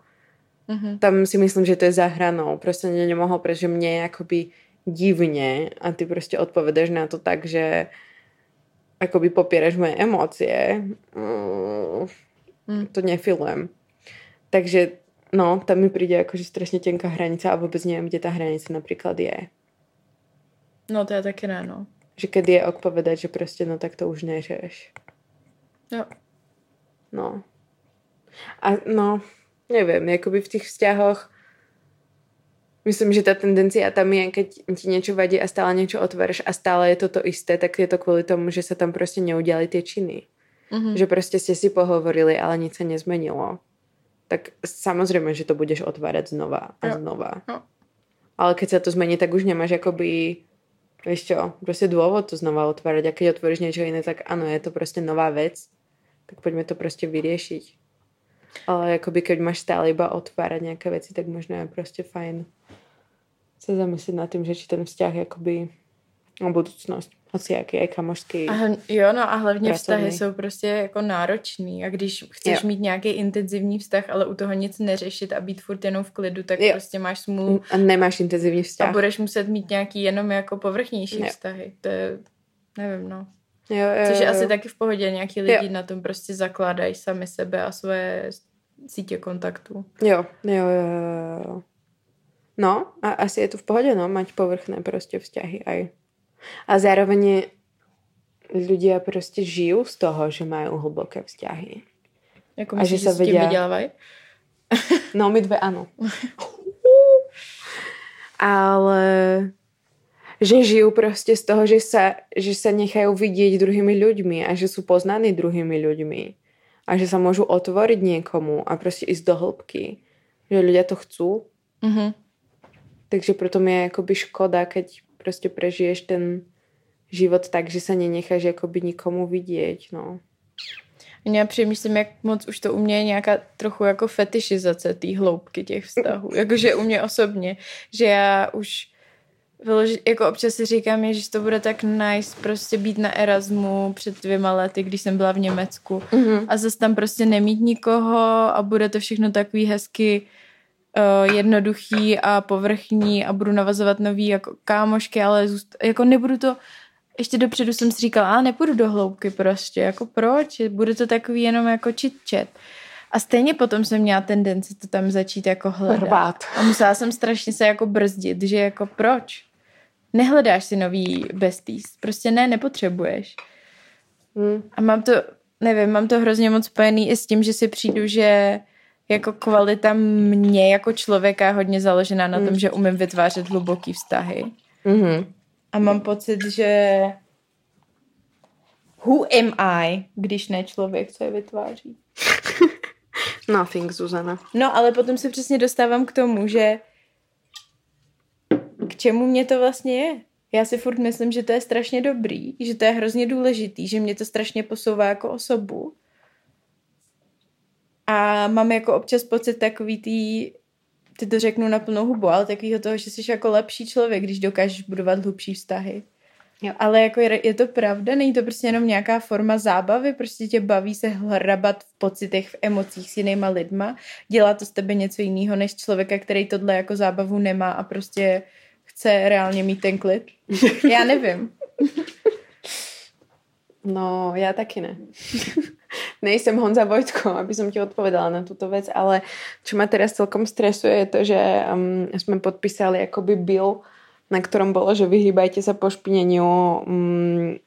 Mm-hmm. Tam si myslím, že to je za hranou. Prostě nemohlo, pretože mne jakoby divne a ty prostě odpovedáš na to tak, že akoby popieraš moje emócie. To nefilujem. Takže no, tam mi príde akože strašne tenká hranica a vôbec neviem, kde tá hranica napríklad je. No to je také ráno. Že keď je odpovedať, že prostě no tak to už neřeš. Jo. No. A no, neviem, jakoby v tých vzťahoch myslím, že tá tendencia tam je, keď ti niečo vadí a stále niečo otváraš a stále je to isté, tak je to kvôli tomu, že sa tam proste neudiali tie činy. Mm-hmm. Že proste ste si pohovorili, ale nic sa nezmenilo. Tak samozrejme, že to budeš otvárať znova a znova. No. Ale keď sa to zmení, tak už nemáš akoby, vieš čo, proste dôvod to znova otvárať. A keď otvoríš niečo iné, tak áno, je to proste nová vec. Tak poďme to proste vyriešiť. Ale akoby keď máš stále iba otvárať nejaké veci, tak možno je proste fajn se zamyslet nad tím, že či ten vzťah jakoby na budoucnost, asi jaký je kamořský. Jo, no a hlavně pracovný. Vztahy jsou prostě jako náročný a když chceš mít nějaký intenzivní vztah, ale u toho nic neřešit a být furt jenom v klidu, tak prostě máš smůlu. A nemáš intenzivní vztah. A budeš muset mít nějaký jenom jako povrchnější vztahy. To je, nevím, no. Jo, což je asi taky v pohodě. Nějaký lidi na tom prostě zakládají sami sebe a svoje sítě kontaktů. Jo. No, a asi je to v pohodě, no, mať povrchné prostě vzťahy aj. A zároveň ľudia prostě žijú z toho, že mají hluboké vzťahy. Jako myslíš, že se vydělávají? No, my dve ano. Ale že žijú prostě z toho, že se nechají vidět druhými ľuďmi a že jsou poznáni druhými ľuďmi a že se môžu otvoriť niekomu a prostě ísť do hĺbky. Že ľudia to chcú. Mhm. Takže proto mi je jakoby škoda, keď prostě prežiješ ten život tak, že se nenecháš jakoby nikomu vidět, no. Já přemýšlím, jak moc už to u mě je nějaká trochu jako fetišizace té hloubky těch vztahů. Jakože u mě osobně, že já už jako občas si říkám, že to bude tak nice prostě být na Erasmu před 2 lety, když jsem byla v Německu a zase tam prostě nemít nikoho a bude to všechno takový hezky jednoduchý a povrchní a budu navazovat nový jako kámošky, ale jako nebudu to, ještě dopředu jsem si říkala, ale nepůjdu do hloubky prostě, jako proč? Bude to takový jenom jako chit-chat. A stejně potom jsem měla tendenci to tam začít jako hledat. Hrvát. A musela jsem strašně se jako brzdit, že jako proč? Nehledáš si nový besties, prostě ne, nepotřebuješ. A mám to, nevím, mám to hrozně moc spojený i s tím, že si přijdu, že jako kvalita mě jako člověka hodně založená na tom, že umím vytvářet hluboký vztahy. A mám pocit, že who am I, když ne člověk, co je vytváří? Nothing, Zuzana. No, ale potom se přesně dostávám k tomu, že k čemu mě to vlastně je. Já si furt myslím, že to je strašně dobrý, že to je hrozně důležitý, že mě to strašně posouvá jako osobu. A mám jako občas pocit takový ty to řeknu na plnou hubu, ale takovýho toho, že jsi jako lepší člověk, když dokážeš budovat hlubší vztahy. Jo. Ale jako je to pravda? Není to prostě jenom nějaká forma zábavy? Prostě tě baví se hrabat v pocitech, v emocích s jinýma lidma? Dělá to z tebe něco jiného než člověka, který tohle jako zábavu nemá a prostě chce reálně mít ten klid? Já nevím. No, já taky ne. Nejsem Honza Vojtko, aby som ti odpovedala na túto vec, ale čo ma teraz celkom stresuje je to, že sme podpísali akoby bill, na ktorom bolo, že vyhýbajte sa pošpineniu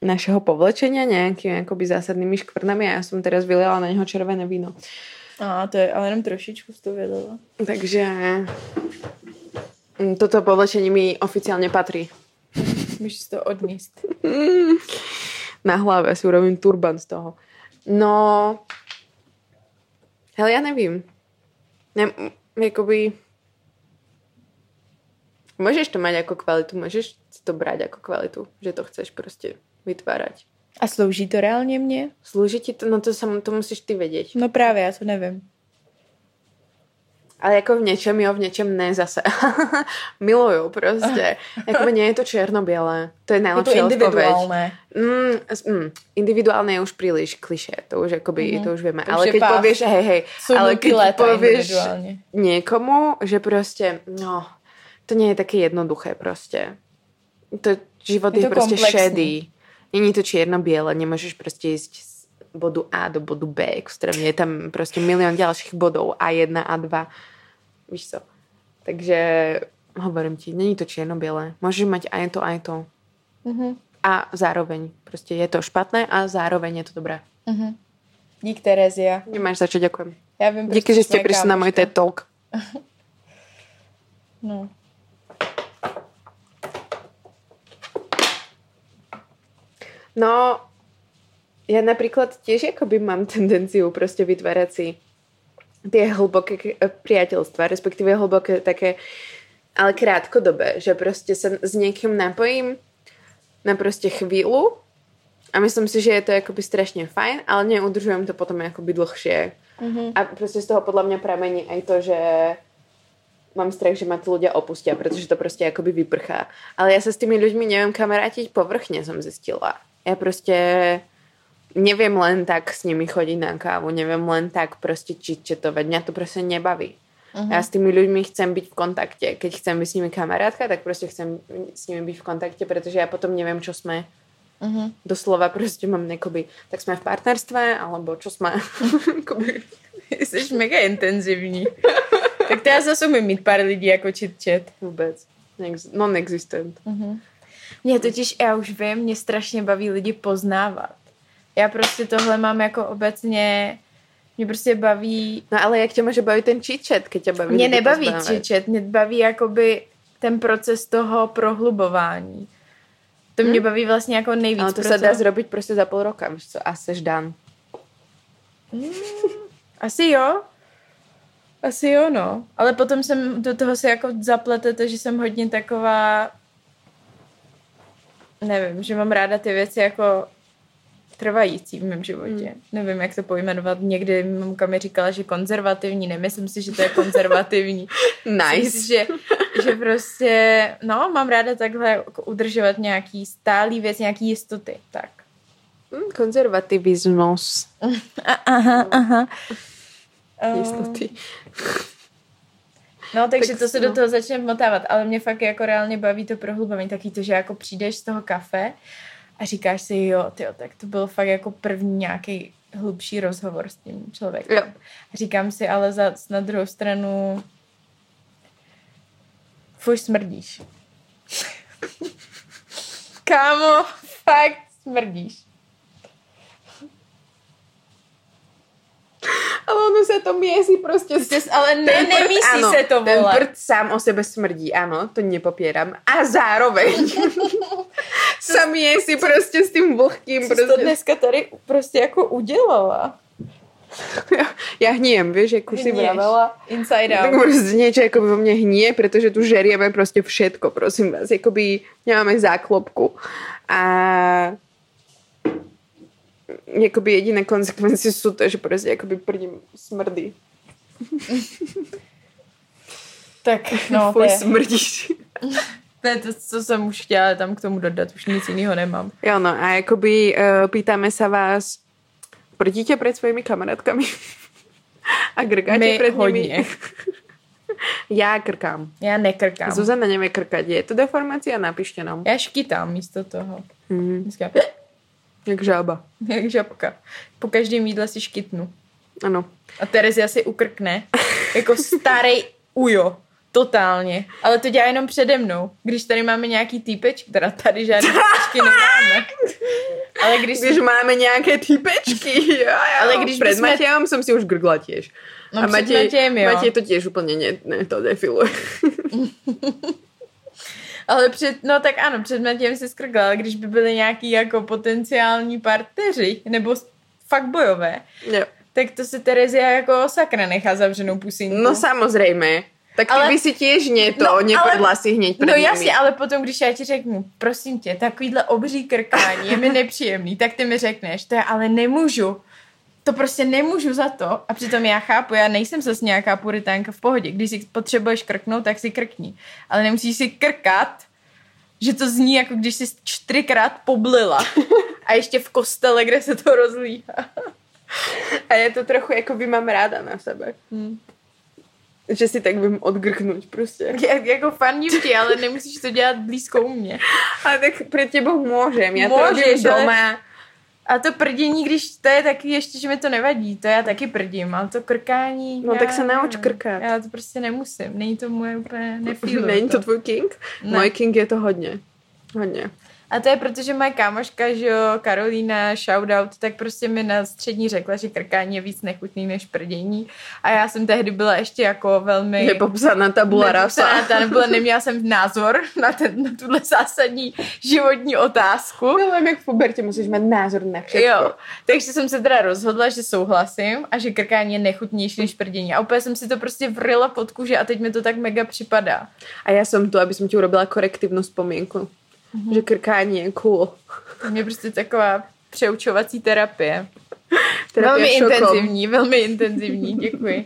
našeho povlečenia nejakými akoby zásadnými škvrnami a ja som teraz vyliela na neho červené víno. A to je, ale jenom trošičku si to vedela. Takže toto povlečenie mi oficiálne patrí. Musíš to odníst. Na hlave si urobím turban z toho. No, hele, já nevím. Ne, jakoby můžeš to mít jako kvalitu, můžeš to brát jako kvalitu, že to chceš prostě vytvárat. A slouží to reálně mně? Slouží ti to, no to, sam, to musíš ty vědět. No právě, já to nevím. Ale jako v něčem jo, v něčem ne zase. Miluju prostě. Jakoby nie je to černobělé. To je nejlepší odpověď. Je to individuálné. Individuálne je už príliš klišé. To už jakoby, to už vieme. To ale, keď povieš, hej, ale keď povieš niekomu, že prostě, no, to nie je také jednoduché prostě. To život je prostě šedý. Není to černobělé. Nemôžeš prostě ísť bodu A do bodu B extrémně. Je tam prostě milion dalších bodů. A1, A2. Víš co? Takže hovorím ti, není to černobělé. Můžeš mať aj to, aj to. Uh-huh. A zároveň. Prostě je to špatné a zároveň je to dobré. Uh-huh. Dík, Terezia. Nemáš za čo, ďakujem. Ja vím, díky, že ste prišli na môj TED Talk. No. No, ja napríklad tiež akoby mám tendenciu proste vytvárať si tie hlboké priateľstvá, respektíve hlboké také, ale krátkodobé, že proste sa s niekým napojím na proste chvíľu a myslím si, že je to akoby strašne fajn, ale neudržujem to potom akoby dlhšie. Mm-hmm. A proste z toho podľa mňa pramení aj to, že mám strach, že ma tí ľudia opustia, pretože to proste akoby vyprchá. Ale ja sa s tými ľuďmi neviem kamarátiť povrchne, som zistila. Ja proste... Neviem len tak s nimi chodiť na kávu, neviem len tak proste chitchatovať, mňa to proste nebaví. Uh-huh. Ja s tými ľuďmi chcem byť v kontakte. Keď chcem byť s nimi kamarátka, tak proste chcem s nimi byť v kontakte, pretože ja potom neviem, čo sme. Uh-huh. Doslova proste mám nekoby, tak sme v partnerstve, alebo čo sme. Jseš mega intenzívny. Tak teraz zase umiem mít pár lidí ako chitchat. Vôbec. Non-existent. Uh-huh. Mne totiž, ja už viem, mne strašne baví lidi poznávať. Já prostě tohle mám jako obecně, mě prostě baví... No ale jak tě může bavit ten chitchat, keď tě baví? Mě nebaví chitchat, mě baví jakoby ten proces toho prohlubování. To mě baví vlastně jako nejvíc. Ale to se dá zrobit prostě za půl roka, víš co? A seš dán. Asi jo, no. Ale potom jsem do toho se jako zapletete, že jsem hodně taková... Nevím, že mám ráda ty věci jako... trvající v mém životě. Nevím, jak to pojmenovat. Někdy mamka mi říkala, že konzervativní. Nemyslím si, že to je konzervativní. Nice. Si, že prostě, no, mám ráda takhle udržovat nějaký stálý věc, nějaký jistoty. Tak. Konzervativismus. aha. Jistoty. No, takže tak to se do toho začne motávat. Ale mě fakt jako reálně baví to prohlubování. Taky to, že jako přijdeš z toho kafe a říkáš si, jo, tak to byl fakt jako první nějaký hlubší rozhovor s tím člověkem. Jo. Říkám si, ale na druhou stranu furt smrdíš. Kámo, fakt smrdíš. Ale ono se to měsí prostě. Ale nemísí se to, vole. Ten prd sám o sebe smrdí, ano, to nepopírám. A zároveň sami měsí prostě s tím vlhkým. Co prostě. To dneska tady prostě jako udělala? Já hníjem, víš, jak už si vravela. Inside out. Tak prostě něco jako by mě hníje, protože tu žerieme prostě všetko, prosím vás. Jakoby nemáme záklopku. A... jakoby jediné konsekvence jsou to, že prostě jakoby prdím smrdí. Tak, no. Fuj, smrdíš. To je to, co jsem už chtěla tam k tomu dodat, už nic jiného nemám. Jo, no a jakoby pýtáme se vás, prdíte před svými kamarádkami? A krkáte před nimi? Já krkám. Já nekrkám. Zuzana nekrkat. Je to deformace? Napište nám. Já škytám místo toho. Dneska... Jak žába. Jak žabka. Po každém jídle si škytnu. Ano. A Terezia si ukrkne. Jako starý ujo. Totálně. Ale to dělá jenom přede mnou. Když tady máme nějaký týpečky, teda tady žádné týpečky nemáme. Ale když máme nějaké týpečky, jo. Ale když před jsme... Matějem jsem si už grgla těž. No, a Matěj to těž úplně ne, to defiluje. Ale před Matějem se skrkla, ale když by byli nějaký jako potenciální partneři, nebo fakt bojové, jo. Tak to se Terezia jako sakra nechá zavřenou pusinku. No samozřejmě. Tak ale... ty by si těž to nepadla ale... si hněď první. No jasně, ale potom, když já ti řeknu, prosím tě, takovýhle obří krkání je mi nepříjemný, tak ty mi řekneš, to já ale nemůžu. To prostě nemůžu za to. A přitom já chápu, já nejsem zase nějaká puritánka, v pohodě. Když si potřebuješ krknout, tak si krkni. Ale nemusíš si krkat, že to zní jako když jsi 4krát poblila. A ještě v kostele, kde se to rozlíhá. A je to trochu, jako by mám ráda na sebe. Hmm. Že si tak bym odgrknout prostě. Jako fandím ti, ale nemusíš to dělat blízko u mě. Ale tak před tebou můžem. Já můžeš, to doma. A to prdění, když to je taky ještě, že mi to nevadí, to já taky prdím, ale to krkání... No já, tak se nauč krkat. Já to prostě nemusím, není to moje úplně nefílu. Není to tvůj king? Ne. Můj king je to hodně, hodně. A to je proto, že moje kámoška, že jo, Karolina, shoutout, tak prostě mi na střední řekla, že krkání je víc nechutný než prdění. A já jsem tehdy byla ještě jako velmi... Nepopsaná tabula rasa. Neměla jsem názor na tuhle zásadní životní otázku. No, ale jak v pubertě musíš mít názor na všechno. Jo, takže jsem se teda rozhodla, že souhlasím a že krkání je nechutnější než prdění. A úplně jsem si to prostě vryla pod kůži a teď mi to tak mega připadá. A já jsem tu, aby jsem ti urobila korektivnou vzpomínku. Že krkání je cool. To mě prostě taková přeučovací terapie. Velmi šokom. Intenzivní, velmi intenzivní, děkuji.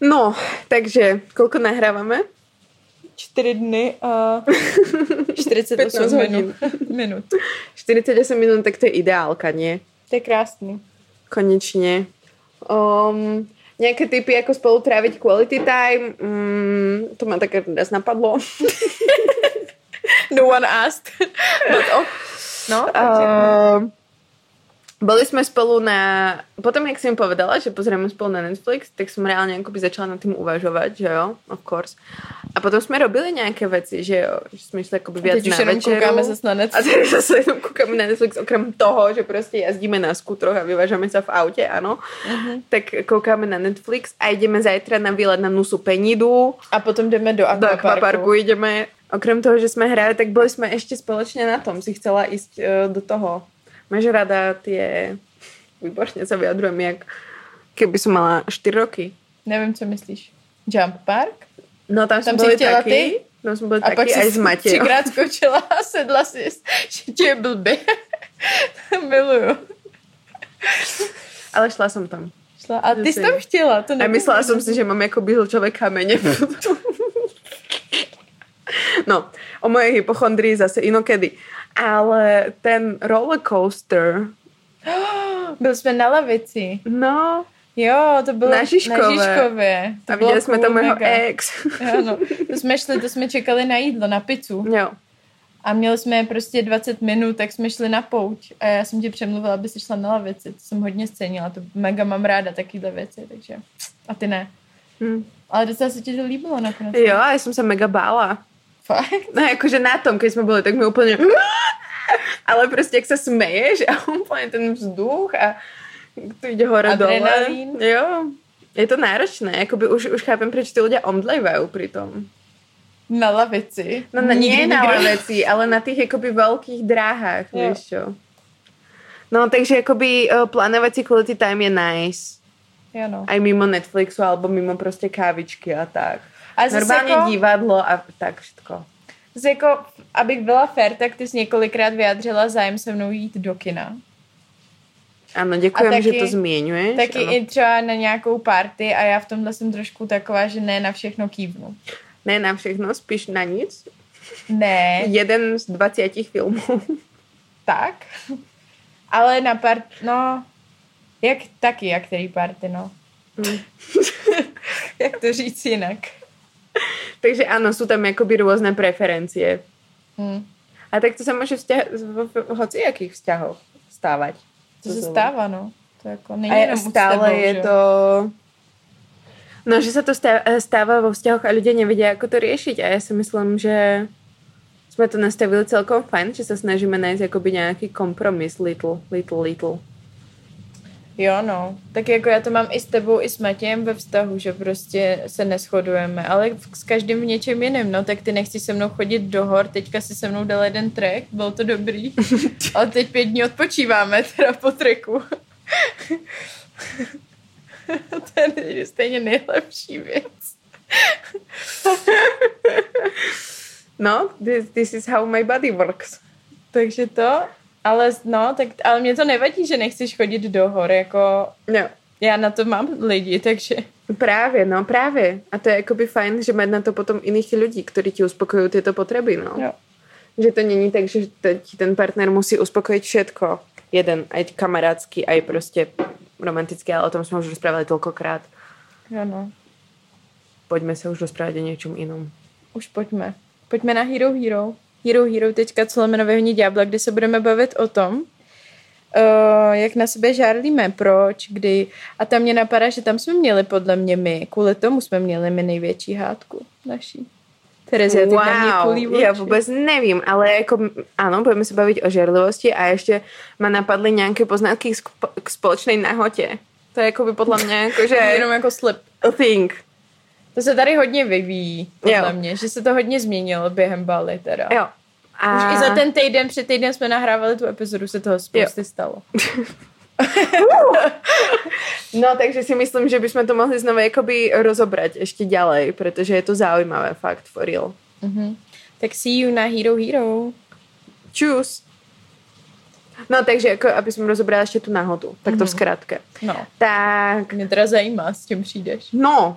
No, takže, koliko nahráváme? 4 dny a 48 minut. 48 minut, tak to je ideálka, ne? To je krásný. Konečně. Nějaké typy, jako spolu trávit quality time. To mě také dnes napadlo. No one asked. But oh. No, byli jsme spolu na... Potom, jak jsem povedala, že pozrieme spolu na Netflix, tak jsem reálně jakoby začala nad tím uvažovat, že jo, of course. A potom jsme robili nějaké věci, že jo, že jsme šli jakoby viac na večeru. A teď už zase jenom koukáme na Netflix, okrem toho, že prostě jazdíme na skutroch a vyvážeme se v autě, ano. Uh-huh. Tak koukáme na Netflix a jdeme zajtra na výlet na Nusu Penidu. A potom jdeme do akvaparku. Do akvaparku jdeme. Okrem toho, že jsme hráli, tak byli jsme ještě společně na tom, si chcela jít do toho. Máš rada tie... Výborně se vyjadrujem, jak keby som mala 4 roky. Nevím, co myslíš. Jump park? No tam jsme byli taky. Ty? Tam jsme byli a taky aj s Matějem. A pak si 3krát skočila a sedla si, že ti je blbě. Miluju. Ale šla jsem tam. Šla. A ty jsi tam chtěla. To a myslela jsem si, že mám jako bihlučové kamene. No, o mojej hypochondrii zase inokedy. Ale ten rollercoaster... Byli jsme na lavici. No. Jo, to bylo na Žižkově. A viděli jsme tam mého ex. Ano, to jsme čekali na jídlo, na pizzu. Jo. A měli jsme prostě 20 minut, tak jsme šli na pouť. A já jsem ti přemluvila, aby si šla na lavici. To jsem hodně scenila, to mega mám ráda, takovýhle věci, takže... A ty ne. Ale docela se ti to líbilo nakonec. Jo, já jsem se mega bála. Fakt? No, jakože na tom, když jsme byli, tak mi úplně... Ale prostě jak se smeješ a úplně ten vzduch a to jde hore dole. Adrenalín. Jo, je to náročné, jakoby už chápem, proč ty ľudia omdlevajú pri tom. Na lavici. No, nie na lavici, ale na tých jakoby veľkých dráhách, víš čo. No, takže jakoby plánovací quality time je nice. Jo, no. Aj mimo Netflixu, alebo mimo prostě kávičky a tak. A normálně jako... divadlo a tak všetko. Zase jako, abych byla fair, tak ty jsi několikrát vyjádřila zájem se mnou jít do kina. Ano, děkujem, že to změňuješ. Taky ano. I třeba na nějakou party a já v tomhle jsem trošku taková, že ne na všechno kývnu. Ne na všechno, spíš na nic? Ne. 1 z 20 filmů. Tak? Ale na party, no... Jak který party, no. Jak to říct jinak? Takže ano, jsou tam jakoby různé preferencie. A tak to se může v hocijakých vzťahoch stávat. To se stává, no. To jako není jenom stále vztahou, je že? To... No, že se to stává vo vzťahoch a lidé nevědí, jak to řešit. A já si myslím, že jsme to nastavili celkom fajn, že se snažíme najít jakoby nějaký kompromis little. Jo, no. Tak jako já to mám i s tebou, i s Matějem ve vztahu, že prostě se neshodujeme, ale s každým v něčem jiném, no. Tak ty nechceš se mnou chodit do hor, teďka si se mnou dal 1 trek, bylo to dobrý, ale teď 5 dní odpočíváme, teda po treku. To je stejně nejlepší věc. No, this is how my body works. Takže to, ale no, tak, ale mě to nevadí, že nechceš chodit do hor, jako... No. Já na to mám lidi, takže... Právě. A to je jakoby fajn, že mají na to potom jiných lidí, kteří ti uspokojují tyto potřeby, no. Jo. Že to není tak, že ti ten partner musí uspokojit všetko. Jeden, aj kamarádský, aj prostě romantický, ale o tom jsme už rozprávali tolkokrát. Ano. Pojďme se už rozprávat o něčem jinom. Už pojďme. Pojďme na Hero Hero. Hero Hero /Celemenové hní ďábla, kde se budeme bavit o tom, jak na sebe žárlíme, proč, kdy. A tam mě napadá, že tam jsme měli podle mě my, kvůli tomu jsme měli my největší hádku naší. Terezia, wow, já vůbec nevím, ale jako ano, budeme se bavit o žárlivosti a ještě mě napadly nějaké poznatky k společné nahotě. To je jako by podle mě jako, že... jenom jako slip. A thing. To se tady hodně vyvíjí, podle mě, že se to hodně změnilo během Bali teda. Jo. A... Už i za ten týden, před týdnem jsme nahrávali tu epizodu, se toho spousty stalo. No, takže si myslím, že bychom to mohli znovu jakoby rozobrat ještě ďalej, protože je to zaujímavé, fakt, for real. Mm-hmm. Tak see you na Hero Hero. Čus. No, takže jako, aby jsme rozobrali ještě tu nahodu, tak to v zkrátce. No. Tak. Mě teda zajímá, s čím přijdeš. No,